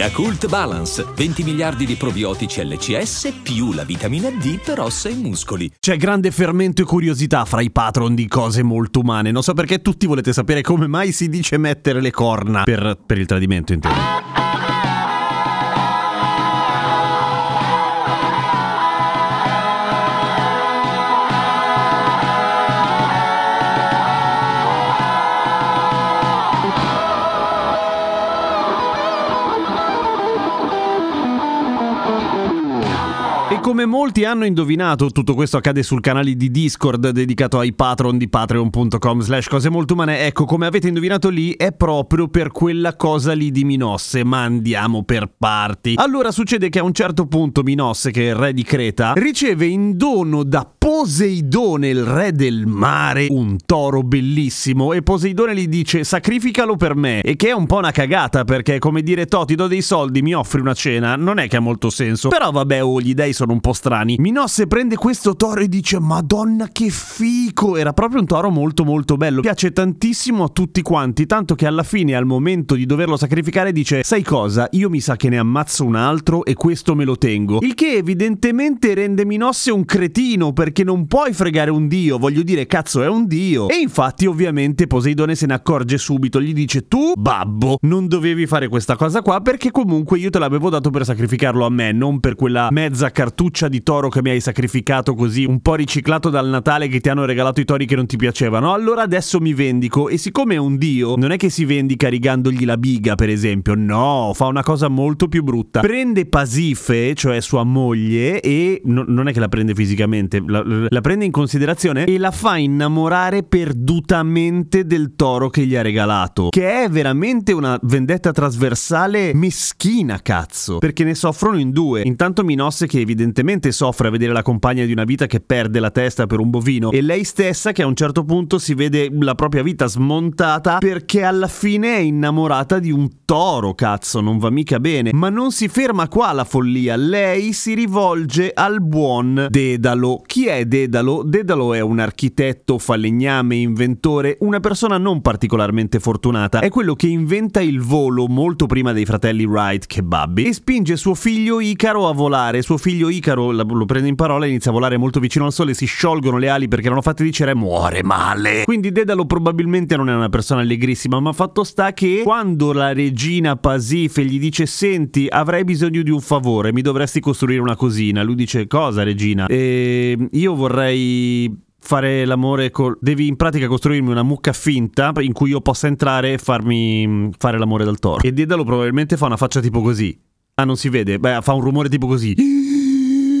Acult Balance, 20 miliardi di probiotici LCS più la vitamina D per ossa e muscoli. C'è grande fermento e curiosità fra i patron di Cose Molto Umane. Non so perché tutti volete sapere come mai si dice mettere le corna per il tradimento, intendo. Come molti hanno indovinato, tutto questo accade sul canale di Discord dedicato ai patron di patreon.com/cosemoltoumane. Ecco, come avete indovinato lì, è proprio per quella cosa lì di Minosse, ma andiamo per parti. Allora, succede che a un certo punto Minosse, che è il re di Creta, riceve in dono da Poseidone, il re del mare, un toro bellissimo, e Poseidone gli dice: sacrificalo per me. E che è un po' una cagata, perché è come dire: ti do dei soldi, mi offri una cena. Non è che ha molto senso, però vabbè, gli dei sono un po' strani. Minosse prende questo toro e dice: Madonna, che fico! Era proprio un toro molto molto bello, piace tantissimo a tutti quanti, tanto che alla fine, al momento di doverlo sacrificare, dice: sai cosa? Io mi sa che ne ammazzo un altro e questo me lo tengo. Il che evidentemente rende Minosse un cretino, perché non puoi fregare un dio, voglio dire, cazzo, è un dio. E infatti ovviamente Poseidone se ne accorge subito, gli dice: tu, babbo, non dovevi fare questa cosa qua, perché comunque io te l'avevo dato per sacrificarlo a me, non per quella mezza cartuccia di toro che mi hai sacrificato così, un po' riciclato dal Natale, che ti hanno regalato i tori che non ti piacevano. Allora adesso mi vendico. E siccome è un dio, non è che si vendica rigandogli la biga, per esempio. No, fa una cosa molto più brutta. Prende Pasife, cioè sua moglie, e non è che la prende fisicamente, la prende in considerazione e la fa innamorare perdutamente del toro che gli ha regalato, che è veramente una vendetta trasversale meschina, cazzo, perché ne soffrono in due. Intanto Minosse, che evidentemente soffre a vedere la compagna di una vita che perde la testa per un bovino, e lei stessa che a un certo punto si vede la propria vita smontata perché alla fine è innamorata di un toro, cazzo, non va mica bene. Ma non si ferma qua la follia, lei si rivolge al buon Dedalo. Chi è Dedalo? Dedalo è un architetto, falegname, inventore, una persona non particolarmente fortunata. È quello che inventa il volo molto prima dei fratelli Wright, che babbi, e spinge suo figlio Icaro a volare. Suo figlio Icaro lo prende in parola e inizia a volare molto vicino al sole, si sciolgono le ali perché erano fatte di cera e muore male. Quindi Dedalo probabilmente non è una persona allegrissima, ma fatto sta che quando la regina Pasife gli dice: senti, avrei bisogno di un favore, mi dovresti costruire una cosina. Lui dice: cosa, regina? Io vorrei fare l'amore devi in pratica costruirmi una mucca finta in cui io possa entrare e farmi fare l'amore dal toro. E Dedalo probabilmente fa una faccia tipo così. Ah, non si vede? Beh, fa un rumore tipo così.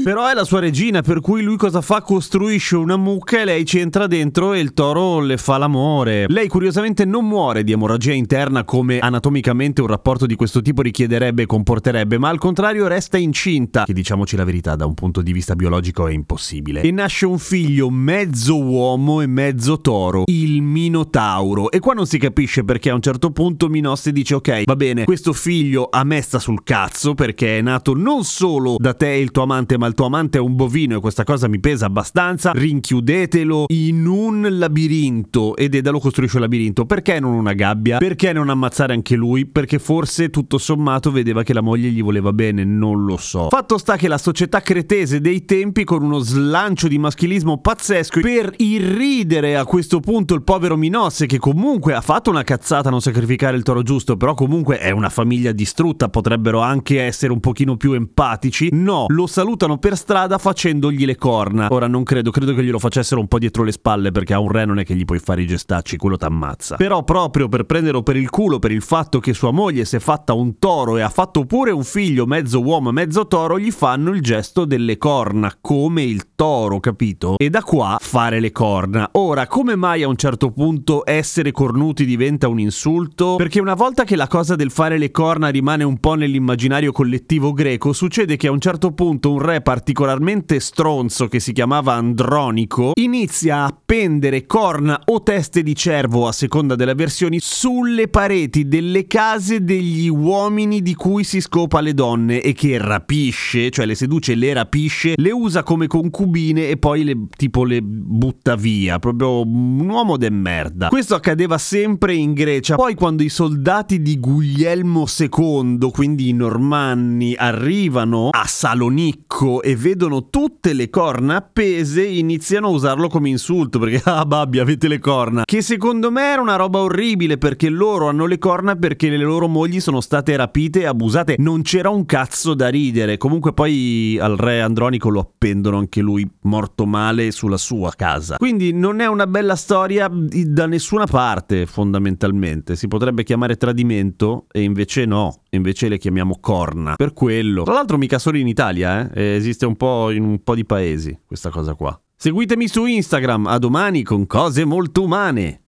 Però è la sua regina, per cui lui cosa fa? Costruisce una mucca e lei ci entra dentro e il toro le fa l'amore. Lei curiosamente non muore di emorragia interna, come anatomicamente un rapporto di questo tipo richiederebbe e comporterebbe, ma al contrario resta incinta, che, diciamoci la verità, da un punto di vista biologico è impossibile. E nasce un figlio mezzo uomo e mezzo toro, il Minotauro. E qua non si capisce perché a un certo punto Minosse dice: ok, va bene, questo figlio a me sta sul cazzo, perché è nato non solo da te e il tuo amante, ma il tuo amante è un bovino e questa cosa mi pesa abbastanza, rinchiudetelo in un labirinto. E Dedalo costruisce un labirinto. Perché non una gabbia? Perché non ammazzare anche lui? Perché forse tutto sommato vedeva che la moglie gli voleva bene, non lo so. Fatto sta che la società cretese dei tempi, con uno slancio di maschilismo pazzesco, per irridere a questo punto il povero Minosse, che comunque ha fatto una cazzata a non sacrificare il toro giusto, però comunque è una famiglia distrutta, potrebbero anche essere un pochino più empatici, no, lo salutano per strada facendogli le corna. Ora non credo che glielo facessero un po' dietro le spalle, perché a un re non è che gli puoi fare i gestacci, quello t'ammazza. Però proprio per prenderlo per il culo, per il fatto che sua moglie si è fatta un toro e ha fatto pure un figlio mezzo uomo e mezzo toro, gli fanno il gesto delle corna, come il toro, capito? E da qua fare le corna. Ora, come mai a un certo punto essere cornuti diventa un insulto? Perché una volta che la cosa del fare le corna rimane un po' nell'immaginario collettivo greco, succede che a un certo punto un re particolarmente stronzo che si chiamava Andronico inizia a appendere corna o teste di cervo, a seconda delle versioni, sulle pareti delle case degli uomini di cui si scopa le donne e che rapisce, cioè le seduce, le rapisce, le usa come concubine e poi le butta via. Proprio un uomo de merda. Questo accadeva sempre in Grecia. Poi quando i soldati di Guglielmo II, quindi i normanni, arrivano a Salonicco e vedono tutte le corna appese, iniziano a usarlo come insulto perché ah babbi avete le corna, che secondo me era una roba orribile, perché loro hanno le corna perché le loro mogli sono state rapite e abusate. Non c'era un cazzo da ridere. Comunque poi al re Andronico lo appendono anche lui morto male sulla sua casa. Quindi non è una bella storia da nessuna parte, fondamentalmente. Si potrebbe chiamare tradimento e invece no, invece le chiamiamo corna per quello. Tra l'altro mica solo in Italia, esiste un po' in un po' di paesi questa cosa qua. Seguitemi su Instagram, a domani con Cose Molto Umane.